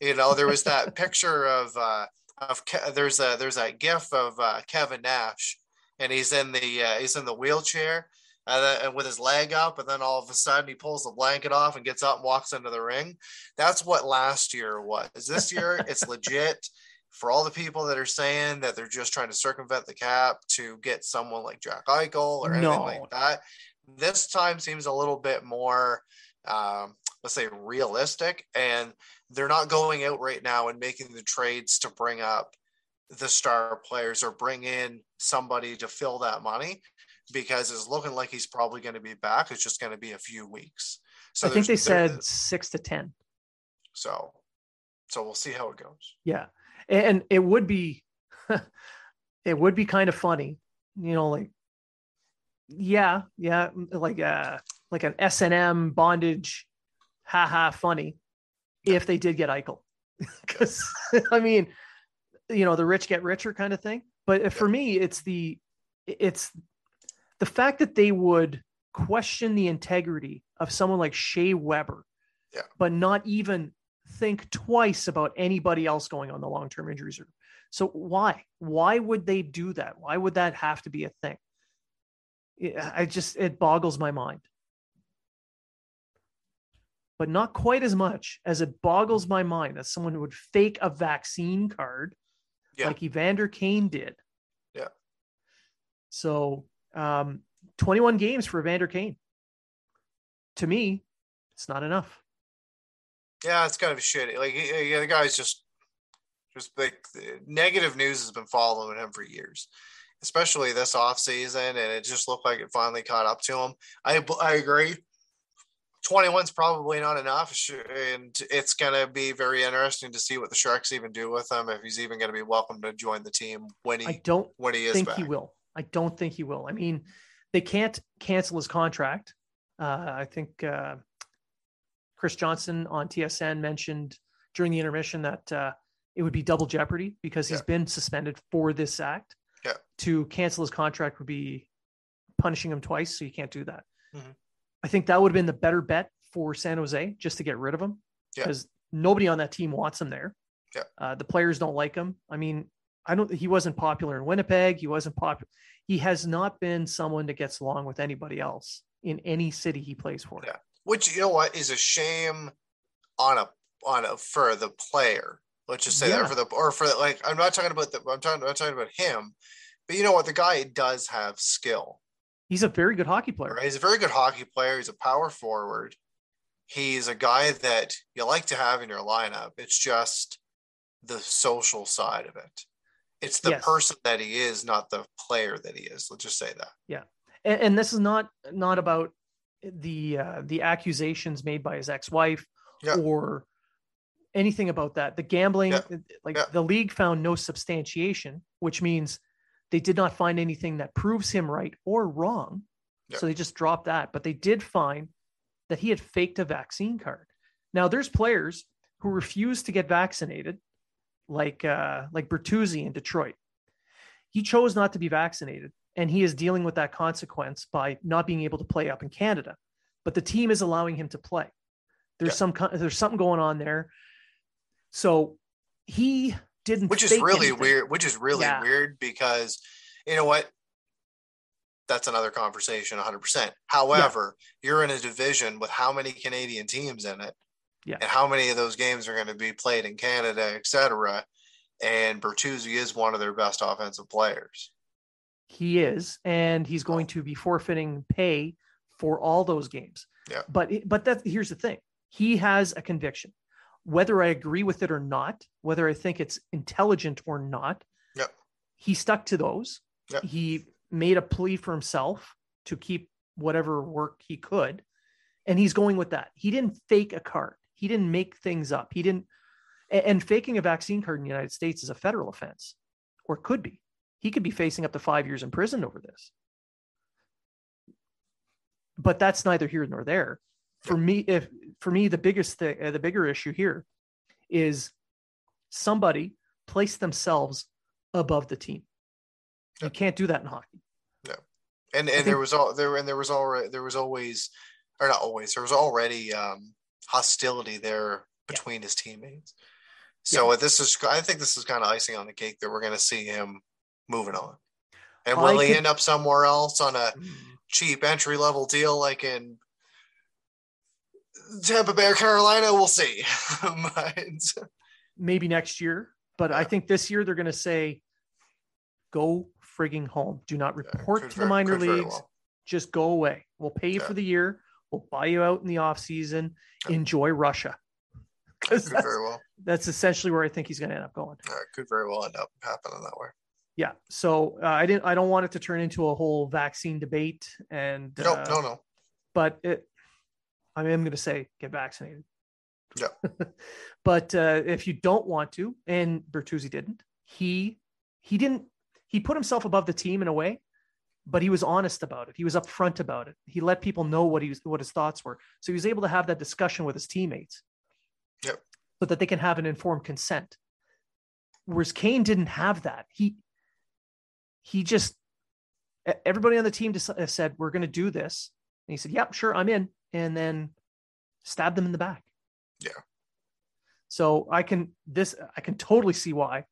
Yeah. You know, there was that picture of, uh, of Ke- there's a, there's that gif of uh, Kevin Nash, and he's in the, uh, he's in the wheelchair. and, then, and with his leg up, and then all of a sudden he pulls the blanket off and gets up and walks into the ring. That's what last year was. This year, it's legit. For all the people that are saying that they're just trying to circumvent the cap to get someone like Jack Eichel or anything no. like that, this time seems a little bit more, um, let's say, realistic. And they're not going out right now and making the trades to bring up the star players or bring in somebody to fill that money, because it's looking like he's probably going to be back. It's just going to be a few weeks. So I think they said six to ten. So, so we'll see how it goes. Yeah. And it would be, it would be kind of funny, you know, like, yeah, yeah. Like, uh, like an S and M bondage, haha, funny if they did get Eichel. Cause I mean, you know, the rich get richer kind of thing. But for me, it's the, it's the fact that they would question the integrity of someone like Shea Weber, yeah. but not even think twice about anybody else going on the long-term injury reserve. So why, why would they do that? Why would that have to be a thing? I just, it boggles my mind, but not quite as much as it boggles my mind that someone who would fake a vaccine card yeah. like Evander Kane did. Yeah. So um, twenty-one games for Evander Kane. To me, it's not enough. Yeah, it's kind of shitty. Like, yeah, the guy's just, just like, negative news has been following him for years, especially this offseason, and it just looked like it finally caught up to him. I I agree. twenty-one's probably not enough, and it's going to be very interesting to see what the Sharks even do with him, if he's even going to be welcome to join the team when he I don't when he is think back. He will. I don't think he will. I mean, they can't cancel his contract. Uh, I think uh, Chris Johnson on T S N mentioned during the intermission that uh, it would be double jeopardy because he's yeah. been suspended for this act. Yeah. To cancel his contract would be punishing him twice, so you can't do that. Mm-hmm. I think that would have been the better bet for San Jose, just to get rid of him, because yeah. nobody on that team wants him there. Yeah. Uh, the players don't like him. I mean, I don't. He wasn't popular in Winnipeg. He wasn't popular. He has not been someone that gets along with anybody else in any city he plays for. Yeah. Which, you know what, is a shame on a on a for the player. Let's just say yeah. that for the or for the, like. I'm not talking about the. I'm talking. I'm talking about him. But you know what, the guy does have skill. He's a very good hockey player. Right? He's a very good hockey player. He's a power forward. He's a guy that you like to have in your lineup. It's just the social side of it. It's the yes. person that he is, not the player that he is. Let's just say that. Yeah. And, and this is not, not about the, uh, the accusations made by his ex-wife yeah. or anything about that. The gambling, yeah. like yeah. the league found no substantiation, which means they did not find anything that proves him right or wrong. Yeah. So they just dropped that. But they did find that he had faked a vaccine card. Now, there's players who refuse to get vaccinated, like uh, like Bertuzzi in Detroit. He chose not to be vaccinated, and he is dealing with that consequence by not being able to play up in Canada. But the team is allowing him to play. There's yeah. some there's something going on there. So he... Didn't which is really anything. weird which is really yeah. weird because you know what, that's another conversation one hundred percent. However, yeah. you're in a division with how many Canadian teams in it yeah. and how many of those games are going to be played in Canada, etc., and Bertuzzi is one of their best offensive players. He is, and he's going to be forfeiting pay for all those games. Yeah. But but that here's the thing. He has a conviction. Whether I agree with it or not, whether I think it's intelligent or not, yep. he stuck to those. Yep. He made a plea for himself to keep whatever work he could. And he's going with that. He didn't fake a card. He didn't make things up. He didn't. And faking a vaccine card in the United States is a federal offense, or could be. He could be facing up to five years in prison over this. But that's neither here nor there. For me, if for me, the biggest thing, uh, the bigger issue here is somebody placed themselves above the team. Yeah. You can't do that in hockey. Yeah, and and think, there was all there, and there was already there was always, or not always, there was already um, hostility there between yeah. his teammates. So yeah. this is, I think, this is kind of icing on the cake that we're going to see him moving on, and will I he could, end up somewhere else on a cheap entry-level deal like in Tampa Bay or Carolina, we'll see. Maybe next year. But I think this year they're going to say, go frigging home. Do not report yeah, to the very, minor leagues. Well. Just go away. We'll pay you yeah. for the year. We'll buy you out in the offseason. Yeah. Enjoy Russia. Could that's, very well. That's essentially where I think he's going to end up going. Yeah, it could very well end up happening that way. Yeah. So uh, I didn't. I don't want it to turn into a whole vaccine debate. And no, uh, no, no. But it, I mean, I'm going to say get vaccinated. Yeah. But uh, if you don't want to, and Bertuzzi didn't, he he didn't. He put himself above the team in a way, but he was honest about it. He was upfront about it. He let people know what he was, what his thoughts were. So he was able to have that discussion with his teammates. Yep. So that they can have an informed consent. Whereas Kane didn't have that. He, he just, everybody on the team decided, said, we're going to do this. And he said, yep, sure. I'm in. And then stabbed them in the back. Yeah. So I can, this, I can totally see why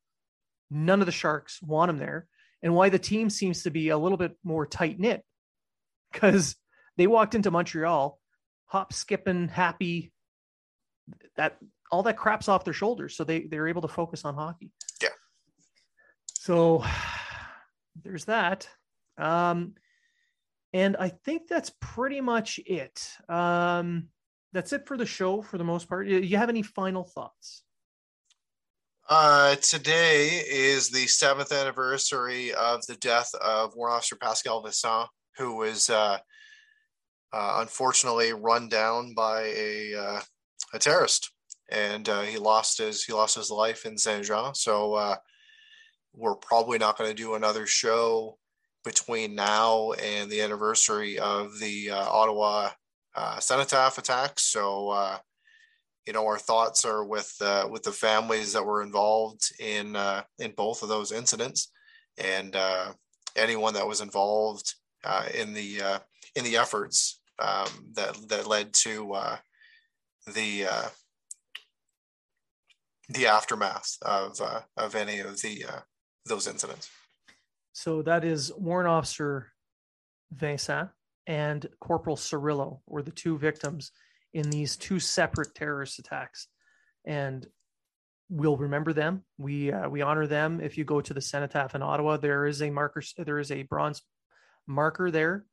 none of the Sharks want him there and why the team seems to be a little bit more tight knit, because they walked into Montreal, hop, skipping, happy, that all that crap's off their shoulders. So they, they're able to focus on hockey. Yeah. So there's that. Um, and I think that's pretty much it. Um, that's it for the show for the most part. You have any final thoughts? Uh, today is the seventh anniversary of the death of Warrant Officer Pascal Vincent, who was, uh, uh, unfortunately run down by a, uh, a terrorist, and uh, he lost his he lost his life in Saint Jean. So uh, we're probably not going to do another show between now and the anniversary of the uh, Ottawa uh, Cenotaph attack. So uh, you know, our thoughts are with uh, with the families that were involved in uh, in both of those incidents, and uh, anyone that was involved uh, in the uh, in the efforts um, that that led to. Uh, the uh the aftermath of uh of any of the uh those incidents. So that is Warrant Officer Vincent and Corporal Cirillo were the two victims in these two separate terrorist attacks, and we'll remember them. We uh, we honor them. If you go to the Cenotaph in Ottawa, there is a marker, there is a bronze marker there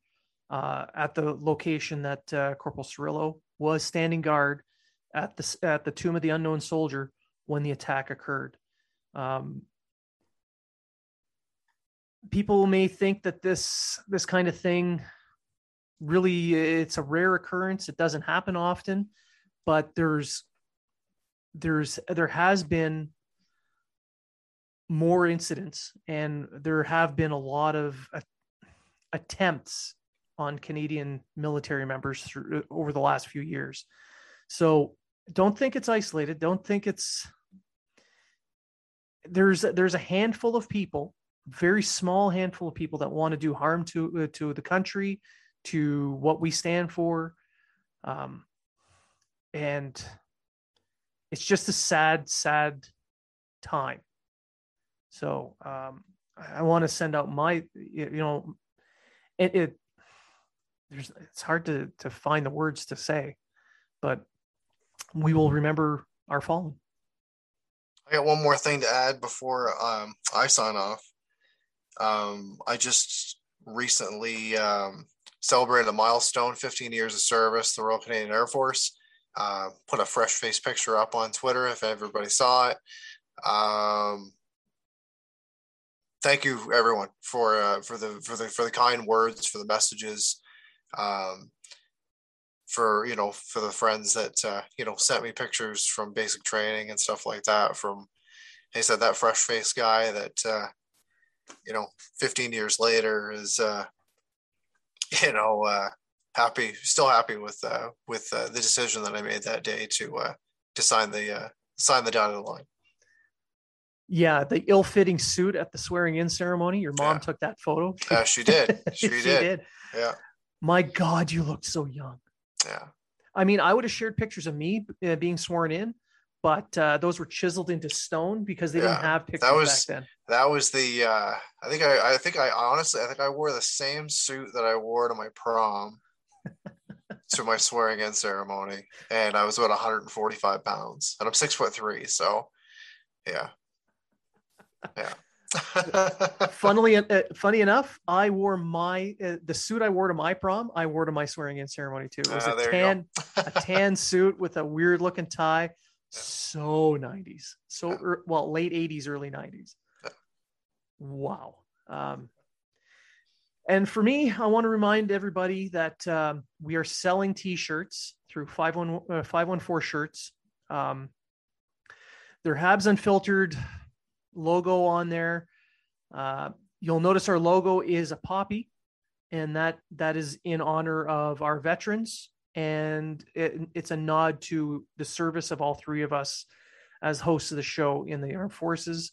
uh at the location that uh, Corporal Cirillo was standing guard at the at the Tomb of the Unknown Soldier when the attack occurred. Um, people may think that this this kind of thing really it's a rare occurrence. It doesn't happen often, but there's there's there has been more incidents, and there have been a lot of uh, attempts on Canadian military members through, over the last few years. So don't think it's isolated. Don't think it's, there's, there's a handful of people, very small handful of people that want to do harm to, uh, to the country, to what we stand for. Um, and it's just a sad, sad time. So um, I, I want to send out my, you know, it, it There's, it's hard to, to find the words to say, but we will remember our fallen. I got one more thing to add before um, I sign off. Um, I just recently um, celebrated a milestone, fifteen years of service, the Royal Canadian Air Force. Uh, put a fresh face picture up on Twitter if everybody saw it. Um, thank you, everyone, for uh, for the for the for the kind words, for the messages. Um, for, you know, for the friends that, uh, you know, sent me pictures from basic training and stuff like that, from, they said that fresh face guy that, uh, you know, fifteen years later is, uh, you know, uh, happy, still happy with, uh, with, uh, the decision that I made that day to, uh, to sign the, uh, sign the dotted line. Yeah, the ill-fitting suit at the swearing-in ceremony. Your mom yeah. took that photo. Yeah, uh, she did. She, she did. did. Yeah. My God, you looked so young. Yeah. I mean, I would have shared pictures of me uh, being sworn in, but uh, those were chiseled into stone because they yeah. didn't have pictures that was, back then. That was the, uh, I think I, I think I honestly, I think I wore the same suit that I wore to my prom to my swearing in ceremony. And I was about one hundred forty-five pounds and I'm six foot three. So yeah. Yeah. Funnily, uh, funny enough, I wore my, uh, the suit I wore to my prom, I wore to my swearing in ceremony too. It was uh, a tan, a tan suit with a weird looking tie. Yeah. So nineties. So, yeah. er, well, late eighties, early nineties. Wow. Um, and for me, I want to remind everybody that um, we are selling t-shirts through five one four Shirts. Um, their Habs Unfiltered logo on there. Uh, you'll notice our logo is a poppy, and that that is in honor of our veterans. And it, it's a nod to the service of all three of us as hosts of the show in the Armed Forces.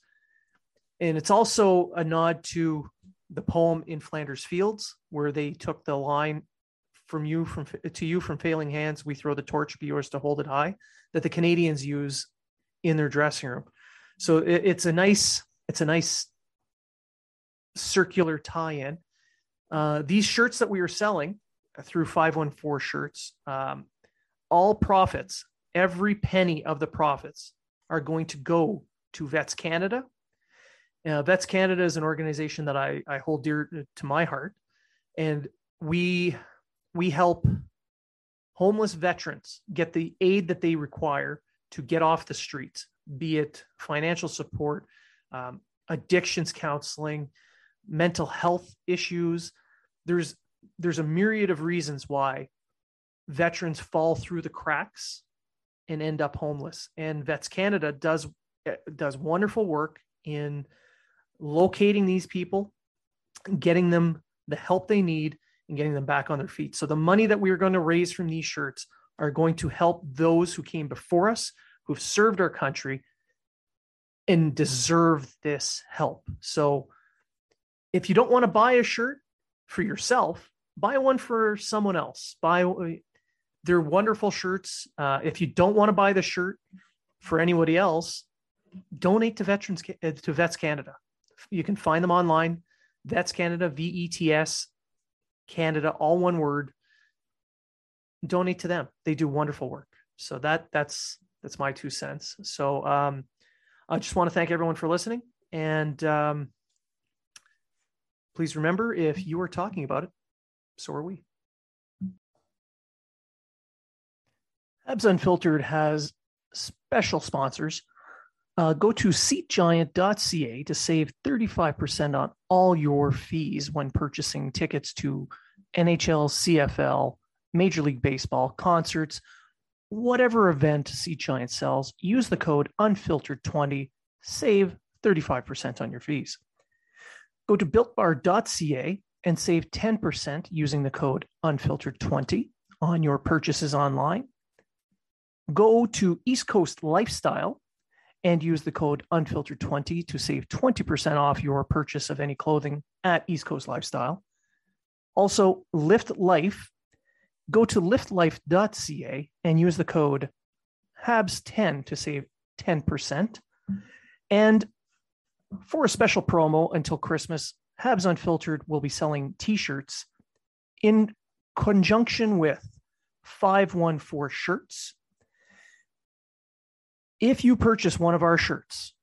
And it's also a nod to the poem in Flanders Fields, where they took the line from you from to you from failing hands, we throw the torch, be yours to hold it high, that the Canadians use in their dressing room. So it, it's a nice, it's a nice circular tie-in. Uh, these shirts that we are selling through five one four Shirts, um, all profits, every penny of the profits are going to go to Vets Canada. Uh, Vets Canada is an organization that I, I hold dear to my heart, and we we help homeless veterans get the aid that they require to get off the streets, be it financial support, um, addictions counseling, mental health issues. There's there's a myriad of reasons why veterans fall through the cracks and end up homeless. And Vets Canada does does wonderful work in locating these people, getting them the help they need, and getting them back on their feet. So the money that we are going to raise from these shirts are going to help those who came before us, who've served our country and deserve this help. So if you don't want to buy a shirt for yourself, buy one for someone else. Buy, they're wonderful shirts. Uh, if you don't want to buy the shirt for anybody else, donate to Veterans to Vets Canada. You can find them online, Vets Canada, V E T S Canada, all one word. Donate to them; they do wonderful work. So that that's that's my two cents. So um, I just want to thank everyone for listening, and um, please remember, if you are talking about it, so are we. Habs Unfiltered has special sponsors. Uh, go to seat giant dot c a to save thirty-five percent on all your fees when purchasing tickets to N H L, C F L, Major League Baseball, concerts, whatever event Seat Giant sells. Use the code unfiltered twenty, save thirty-five percent on your fees. Go to built bar dot c a and save ten percent using the code unfiltered twenty on your purchases online. Go to East Coast Lifestyle and use the code unfiltered twenty to save twenty percent off your purchase of any clothing at East Coast Lifestyle. Also, Lift Life. Go to lift life dot c a and use the code Habs ten to save ten percent. And for a special promo until Christmas, Habs Unfiltered will be selling t-shirts in conjunction with five one four Shirts. If you purchase one of our shirts,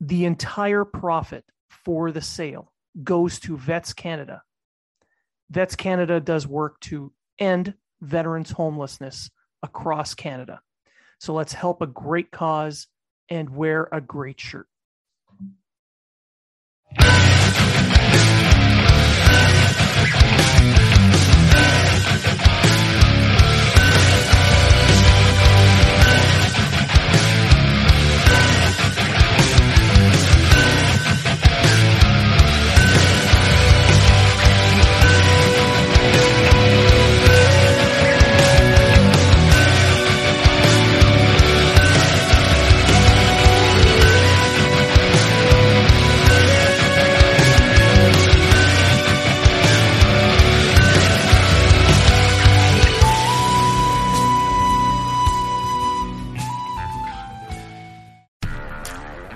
the entire profit for the sale goes to Vets Canada. Vets Canada does work to end veterans' homelessness across Canada. So let's help a great cause and wear a great shirt.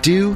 Do,